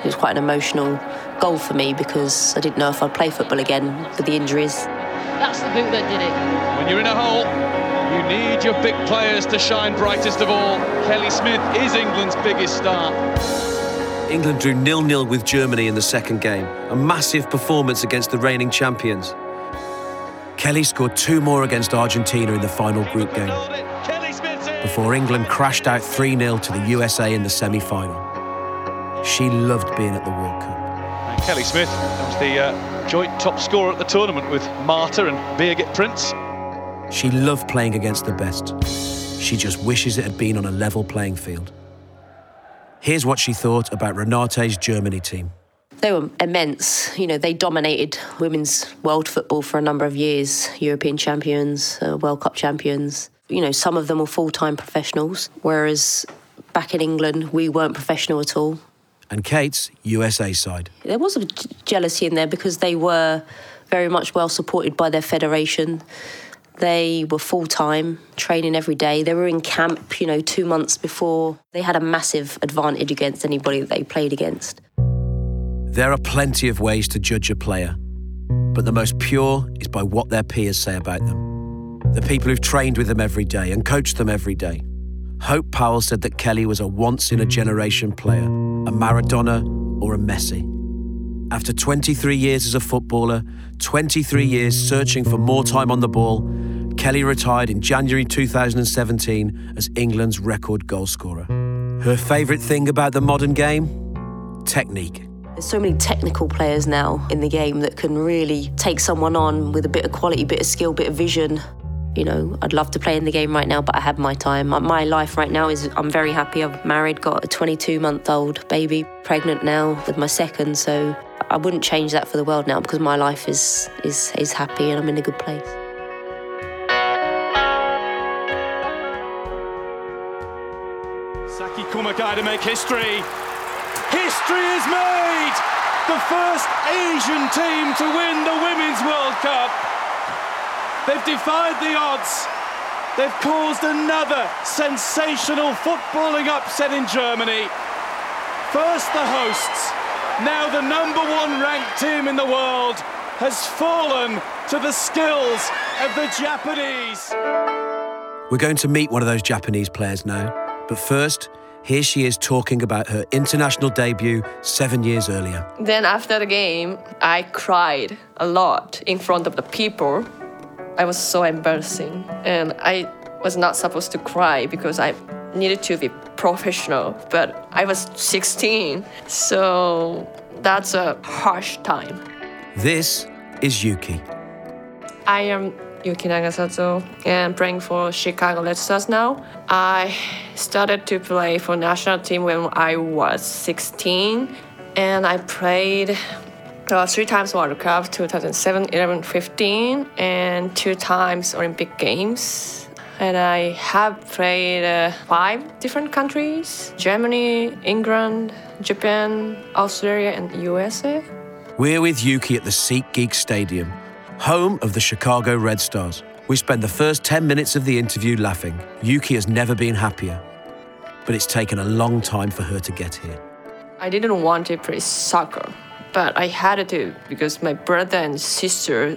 It was quite an emotional goal for me because I didn't know if I'd play football again with the injuries. That's the boot that did it. When you're in a hole, you need your big players to shine brightest of all. Kelly Smith is England's biggest star. England drew nil-nil with Germany in the second game, a massive performance against the reigning champions. Kelly scored two more against Argentina in the final group game, before England crashed out three-nil to the U S A in the semi-final. She loved being at the World Cup. And Kelly Smith was the... Uh... joint top scorer at the tournament with Marta and Birgit Prinz. She loved playing against the best. She just wishes it had been on a level playing field. Here's what she thought about Renate's Germany team. They were immense. You know, they dominated women's world football for a number of years. European champions, uh, World Cup champions. You know, some of them were full-time professionals, whereas back in England, we weren't professional at all. And Kate's U S A side. There was a g- jealousy in there because they were very much well supported by their federation. They were full-time, training every day. They were in camp, you know, two months before. They had a massive advantage against anybody that they played against. There are plenty of ways to judge a player, but the most pure is by what their peers say about them. The people who've trained with them every day and coached them every day. Hope Powell said that Kelly was a once-in-a-generation player, a Maradona or a Messi. After twenty-three years as a footballer, twenty-three years searching for more time on the ball, Kelly retired in January two thousand seventeen as England's record goalscorer. Her favourite thing about the modern game? Technique. There's so many technical players now in the game that can really take someone on with a bit of quality, bit of skill, bit of vision. You know, I'd love to play in the game right now, but I had my time. My life right now is I'm very happy. I'm married, got a twenty-two-month-old baby, pregnant now with my second. So I wouldn't change that for the world now because my life is is is happy and I'm in a good place. Saki Kumagai to make history. History is made! The first Asian team to win the Women's World Cup. They've defied the odds. They've caused another sensational footballing upset in Germany. First the hosts, now the number one ranked team in the world has fallen to the skills of the Japanese. We're going to meet one of those Japanese players now. But first, here she is talking about her international debut seven years earlier. Then after the game, I cried a lot in front of the people. I was so embarrassing, and I was not supposed to cry because I needed to be professional, but I was sixteen, so that's a harsh time. This is Yuki. I am Yuki Nagasato and playing for Chicago Red Stars now. I started to play for national team when I was sixteen, and I played uh, three times World Cup, two thousand seven, eleven, fifteen, and two times Olympic Games. And I have played uh, five different countries: Germany, England, Japan, Australia, and the U S A. We're with Yuki at the SeatGeek Stadium, home of the Chicago Red Stars. We spend the first ten minutes of the interview laughing. Yuki has never been happier, but it's taken a long time for her to get here. I didn't want to play soccer, but I had to because my brother and sister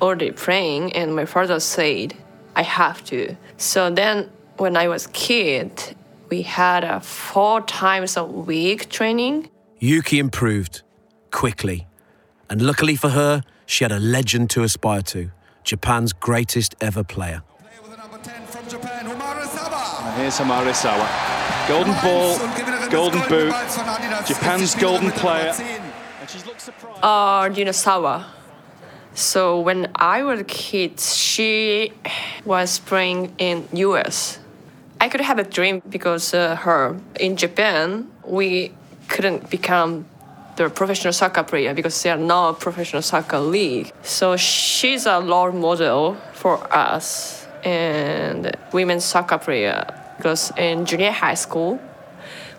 already playing, and my father said, I have to. So then when I was a kid, we had a four times a week training. Yuki improved quickly. And luckily for her, she had a legend to aspire to, Japan's greatest ever player. Player with the number ten from Japan, Homare Sawa. Here's Homare Sawa. Golden ball, golden boot, Japan's golden player. And she looks surprised. Uh, you know, Sawa. So when I was a kid, she was playing in U S. I could have a dream because uh, her. In Japan, we couldn't become the professional soccer player because there are no professional soccer league. So she's a role model for us and women's soccer player because in junior high school,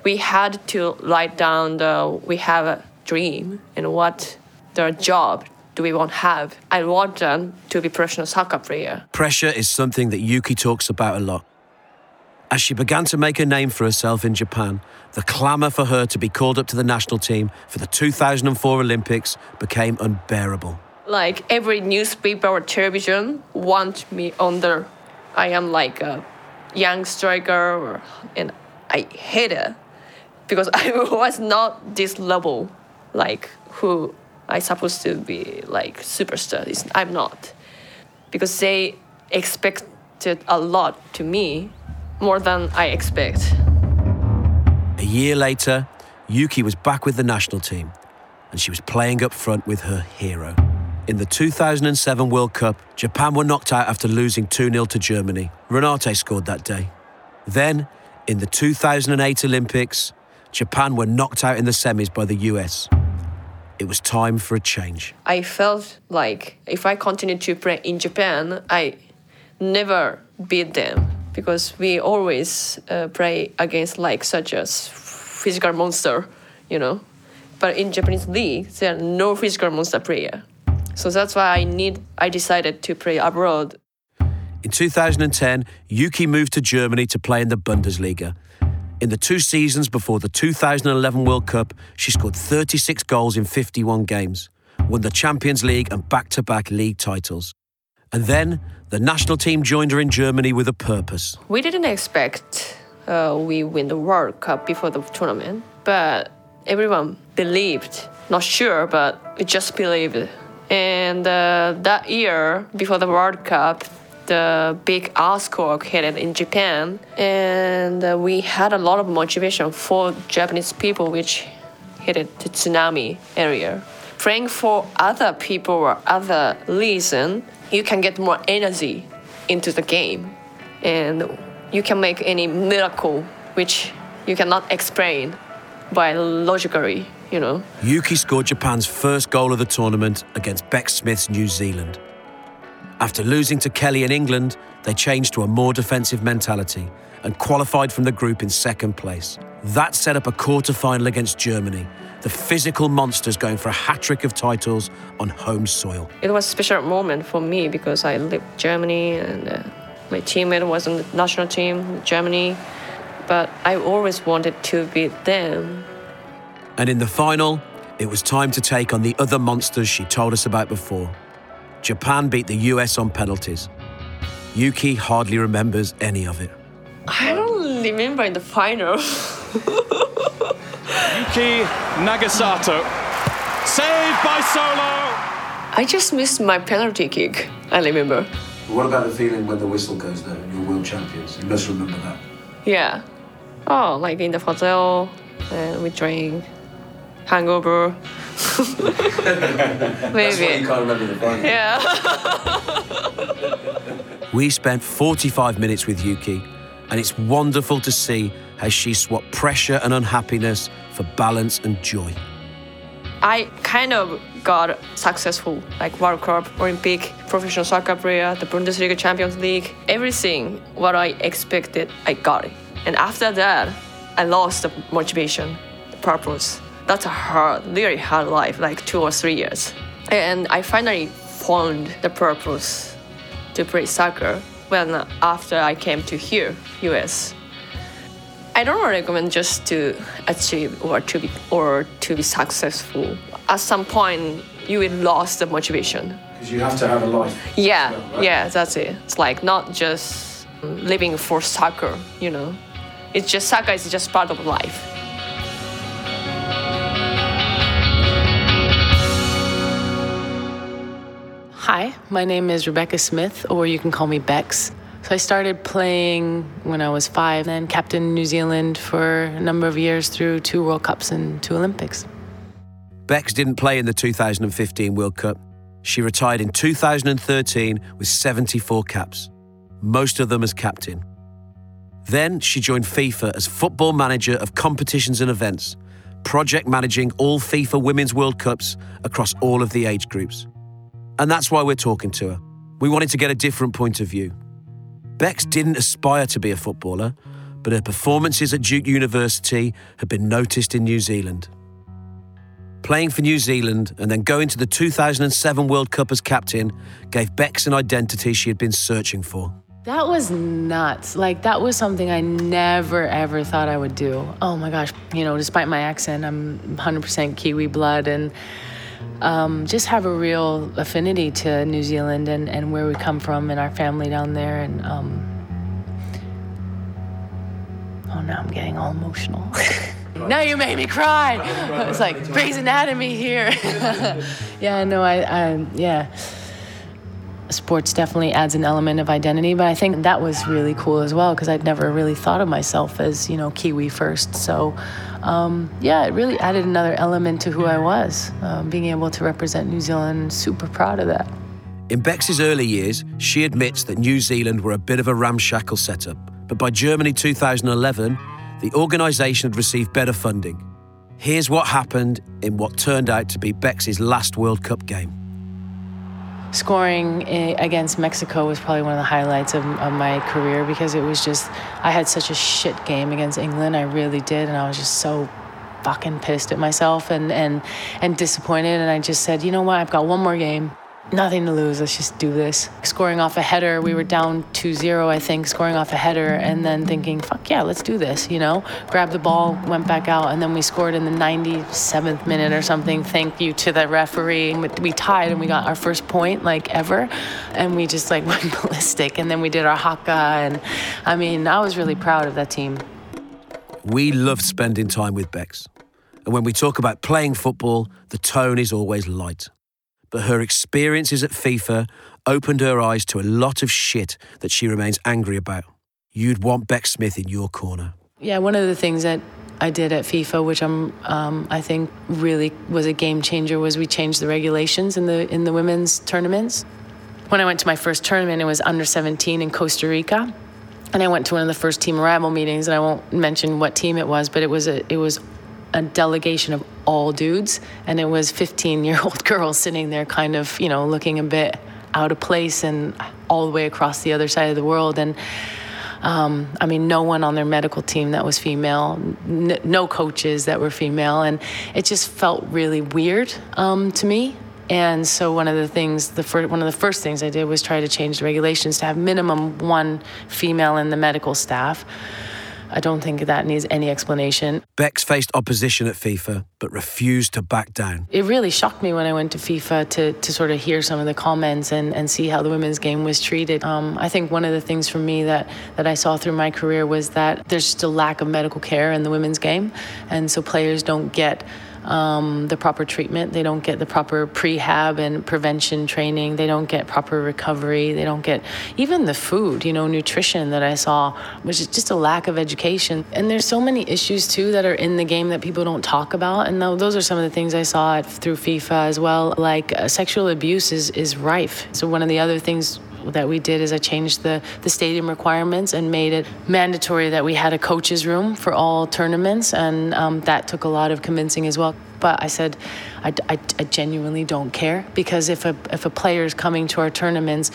we had to write down the we have a dream and what their job do we want to have? I want them to be professional soccer player. Pressure is something that Yuki talks about a lot. As she began to make a name for herself in Japan, the clamour for her to be called up to the national team for the two thousand four Olympics became unbearable. Like every newspaper or television want me on there. I am like a young striker or, and I hate it because I was not this level, like who I supposed to be like superstar. I'm not. Because they expected a lot to me, more than I expect. A year later, Yuki was back with the national team and she was playing up front with her hero. In the two thousand seven World Cup, Japan were knocked out after losing two nil to Germany. Renate scored that day. Then, in the two thousand eight Olympics, Japan were knocked out in the semis by the U S. It was time for a change. I felt like if I continued to play in Japan, I never beat them because we always uh, play against like such a physical monster, you know. But in Japanese league, there are no physical monster player. So that's why I need. I decided to play abroad. In two thousand ten, Yuki moved to Germany to play in the Bundesliga. In the two seasons before the two thousand eleven World Cup, she scored thirty-six goals in fifty-one games, won the Champions League and back-to-back league titles. And then the national team joined her in Germany with a purpose. We didn't expect uh, we win the World Cup before the tournament, but everyone believed, not sure, but we just believed. And uh, that year, before the World Cup, the big earthquake hit in Japan, and uh, we had a lot of motivation for Japanese people, which hit the tsunami area. Praying for other people or other reason, you can get more energy into the game, and you can make any miracle which you cannot explain by logically, you know. Yuki scored Japan's first goal of the tournament against Bex Smith's New Zealand. After losing to Kelly in England, they changed to a more defensive mentality and qualified from the group in second place. That set up a quarter-final against Germany, the physical monsters going for a hat-trick of titles on home soil. It was a special moment for me because I lived in Germany and uh, my teammate was on the national team, Germany, but I always wanted to beat them. And in the final, it was time to take on the other monsters she told us about before. Japan beat the U S on penalties. Yuki hardly remembers any of it. I don't remember in the final. Yuki Nagasato, saved by Solo. I just missed my penalty kick, I remember. But what about the feeling when the whistle goes though and you're world champions? You must remember that. Yeah. Oh, like in the hotel, and we drink hangover. That's why you can't remember the final. Yeah. We spent forty-five minutes with Yuki, and it's wonderful to see how she swapped pressure and unhappiness for balance and joy. I kind of got successful, like World Cup, Olympic, professional soccer player, the Bundesliga, Champions League, everything what I expected, I got it. And after that, I lost the motivation, the purpose. That's a hard, really hard life, like two or three years. And I finally found the purpose to play soccer when after I came to here, U S. I don't recommend just to achieve or to be or to be successful. At some point, you will lose the motivation. Because you have to have a life. Yeah, well, right? Yeah, that's it. It's like not just living for soccer, you know. It's just soccer is just part of life. Hi, my name is Rebecca Smith, or you can call me Bex. So I started playing when I was five, then captained New Zealand for a number of years through two World Cups and two Olympics. Bex didn't play in the two thousand fifteen World Cup. She retired in two thousand thirteen with seventy-four caps, most of them as captain. Then she joined FIFA as football manager of competitions and events, project managing all FIFA Women's World Cups across all of the age groups. And that's why we're talking to her. We wanted to get a different point of view. Bex didn't aspire to be a footballer, but her performances at Duke University had been noticed in New Zealand. Playing for New Zealand and then going to the two thousand seven World Cup as captain gave Bex an identity she had been searching for. That was nuts. Like, that was something I never, ever thought I would do. Oh my gosh, you know, despite my accent, I'm one hundred percent Kiwi blood and Um, just have a real affinity to New Zealand and, and where we come from and our family down there. And um, oh, now I'm getting all emotional. Now you made me cry. It's like Grey's Anatomy here. yeah, no, I, I, yeah. Sports definitely adds an element of identity, but I think that was really cool as well because I'd never really thought of myself as, you know, Kiwi first. So, um, yeah, it really added another element to who I was, uh, being able to represent New Zealand. Super proud of that. In Bex's early years, she admits that New Zealand were a bit of a ramshackle setup, but by Germany two thousand eleven, the organisation had received better funding. Here's what happened in what turned out to be Bex's last World Cup game. Scoring against Mexico was probably one of the highlights of, of my career because it was just, I had such a shit game against England, I really did, and I was just so fucking pissed at myself and, and, and disappointed, and I just said, you know what, I've got one more game, nothing to lose, let's just do this. Scoring off a header, we were down two zero, I think, scoring off a header, and then thinking, fuck yeah, let's do this, you know? Grabbed the ball, went back out, and then we scored in the ninety-seventh minute or something, thank you to the referee. We tied, and we got our first point, like, ever, and we just, like, went ballistic, and then we did our haka, and, I mean, I was really proud of that team. We loved spending time with Bex, and when we talk about playing football, the tone is always light. But her experiences at FIFA opened her eyes to a lot of shit that she remains angry about. You'd want Bex Smith in your corner. Yeah, one of the things that I did at FIFA, which I'm, um, I think really was a game changer, was we changed the regulations in the in the women's tournaments. When I went to my first tournament, it was under seventeen in Costa Rica. And I went to one of the first team arrival meetings, and I won't mention what team it was, but it was a, it was a delegation of all dudes, and it was fifteen-year-old girls sitting there kind of, you know, looking a bit out of place and all the way across the other side of the world. And, um, I mean, no one on their medical team that was female, n- no coaches that were female, and it just felt really weird um, to me. And so one of the things, the fir- one of the first things I did was try to change the regulations to have minimum one female in the medical staff. I don't think that needs any explanation. Bex faced opposition at FIFA, but refused to back down. It really shocked me when I went to FIFA to, to sort of hear some of the comments and, and see how the women's game was treated. Um, I think one of the things for me that, that I saw through my career was that there's just a lack of medical care in the women's game. And so players don't get um, the proper treatment. They don't get the proper prehab and prevention training. They don't get proper recovery. They don't get even the food, you know, nutrition that I saw, which is just a lack of education. And there's so many issues, too, that are in the game that people don't talk about. And those are some of the things I saw at, through FIFA as well. Like uh, sexual abuse is, is rife. So one of the other things that we did is I changed the, the stadium requirements and made it mandatory that we had a coach's room for all tournaments, and um, that took a lot of convincing as well. But I said, I, I, I genuinely don't care, because if a if a player is coming to our tournaments,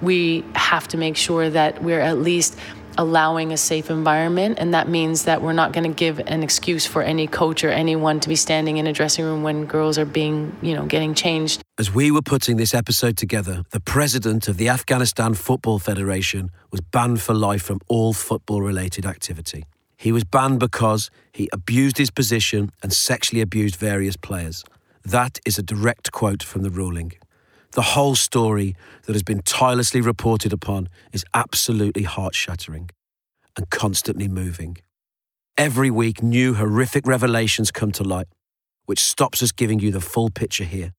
we have to make sure that we're at least allowing a safe environment, and that means that we're not going to give an excuse for any coach or anyone to be standing in a dressing room when girls are being, you know, getting changed. As we were putting this episode together, the president of the Afghanistan Football Federation was banned for life from all football-related activity. He was banned because he abused his position and sexually abused various players. That is a direct quote from the ruling. The whole story that has been tirelessly reported upon is absolutely heart-shattering and constantly moving. Every week, new horrific revelations come to light, which stops us giving you the full picture here.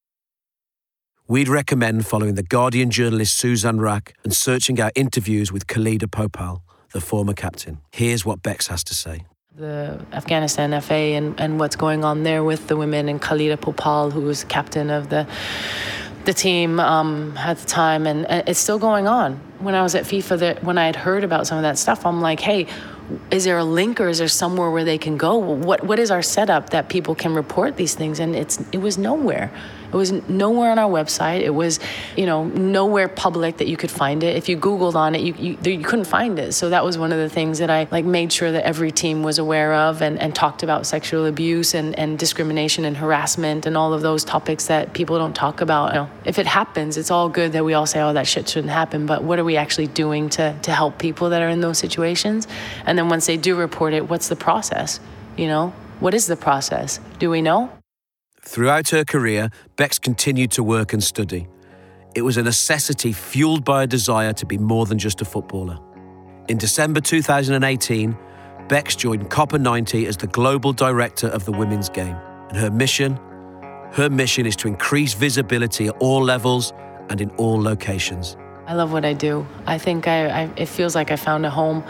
We'd recommend following The Guardian journalist Suzanne Rack and searching our interviews with Khalida Popal, the former captain. Here's what Bex has to say. The Afghanistan F A and, and what's going on there with the women, and Khalida Popal, who was captain of the... the team um, at the time, and it's still going on. When I was at FIFA, that when I had heard about some of that stuff, I'm like, hey, is there a link, or is there somewhere where they can go? What What is our setup that people can report these things? And it's it was nowhere. It was nowhere on our website. It was, you know, nowhere public that you could find it. If you Googled on it, you, you, you couldn't find it. So that was one of the things that I like made sure that every team was aware of, and, and talked about sexual abuse and, and discrimination and harassment and all of those topics that people don't talk about. You know, if it happens, it's all good that we all say, oh, that shit shouldn't happen. But what are we actually doing to, to help people that are in those situations? And then once they do report it, what's the process? You know, what is the process? Do we know? Throughout her career, Bex continued to work and study. It was a necessity fueled by a desire to be more than just a footballer. In December two thousand eighteen, Bex joined Copa ninety as the global director of the women's game. And her mission? Her mission is to increase visibility at all levels and in all locations. I love what I do. I think I, I it feels like I found a home.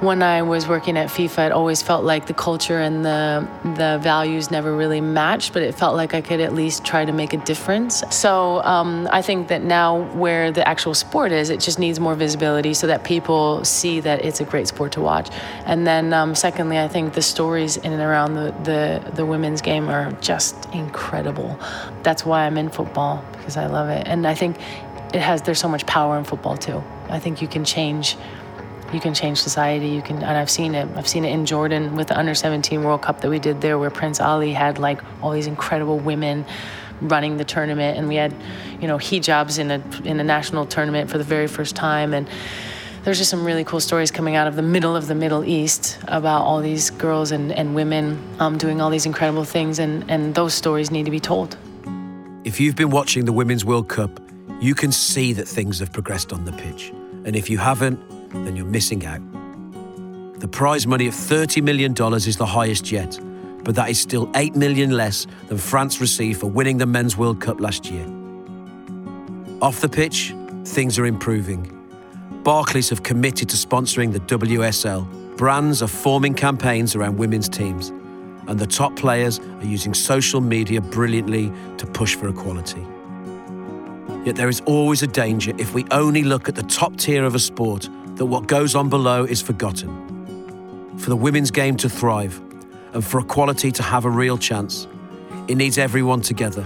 When I was working at FIFA, it always felt like the culture and the the values never really matched, but it felt like I could at least try to make a difference. So um, I think that now where the actual sport is, it just needs more visibility so that people see that it's a great sport to watch. And then um, secondly, I think the stories in and around the, the, the women's game are just incredible. That's why I'm in football, because I love it. And I think it has there's so much power in football too. I think you can change You can change society. You can, and I've seen it. I've seen it in Jordan with the under seventeen World Cup that we did there, where Prince Ali had like all these incredible women running the tournament, and we had, you know, hijabs in a in a national tournament for the very first time. And there's just some really cool stories coming out of the middle of the Middle East about all these girls and and women um, doing all these incredible things, and and those stories need to be told. If you've been watching the Women's World Cup, you can see that things have progressed on the pitch, and if you haven't, then you're missing out. The prize money of thirty million dollars is the highest yet, but that is still eight million dollars less than France received for winning the Men's World Cup last year. Off the pitch, things are improving. Barclays have committed to sponsoring the W S L. Brands are forming campaigns around women's teams, and the top players are using social media brilliantly to push for equality. Yet there is always a danger if we only look at the top tier of a sport that what goes on below is forgotten. For the women's game to thrive, and for equality to have a real chance, it needs everyone together.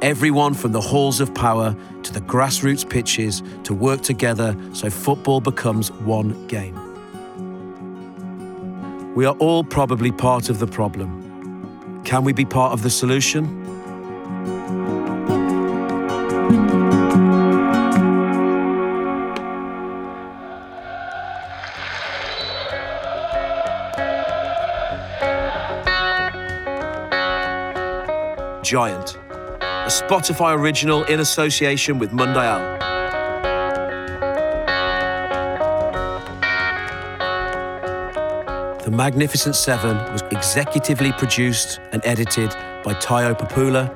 Everyone from the halls of power to the grassroots pitches to work together so football becomes one game. We are all probably part of the problem. Can we be part of the solution? Giant, a Spotify original in association with Mundial. The The Magnificent Seven was executively produced and edited by Tayo Papula,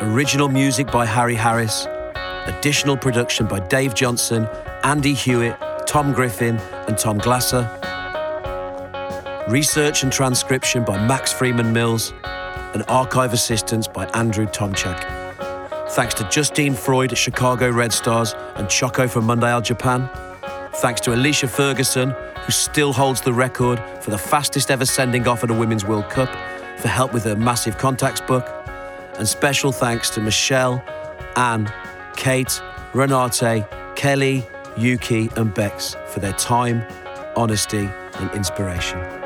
original music by Harry Harris, additional production by Dave Johnson, Andy Hewitt, Tom Griffin and Tom Glasser, research and transcription by Max Freeman Mills, and archive assistance by Andrew Tomczak. Thanks to Justine Freud at Chicago Red Stars and Choco from Mundial Japan. Thanks to Alicia Ferguson, who still holds the record for the fastest ever sending off at a Women's World Cup, for help with her massive contacts book. And special thanks to Michelle, Anne, Kate, Renate, Kelly, Yuki and Bex for their time, honesty and inspiration.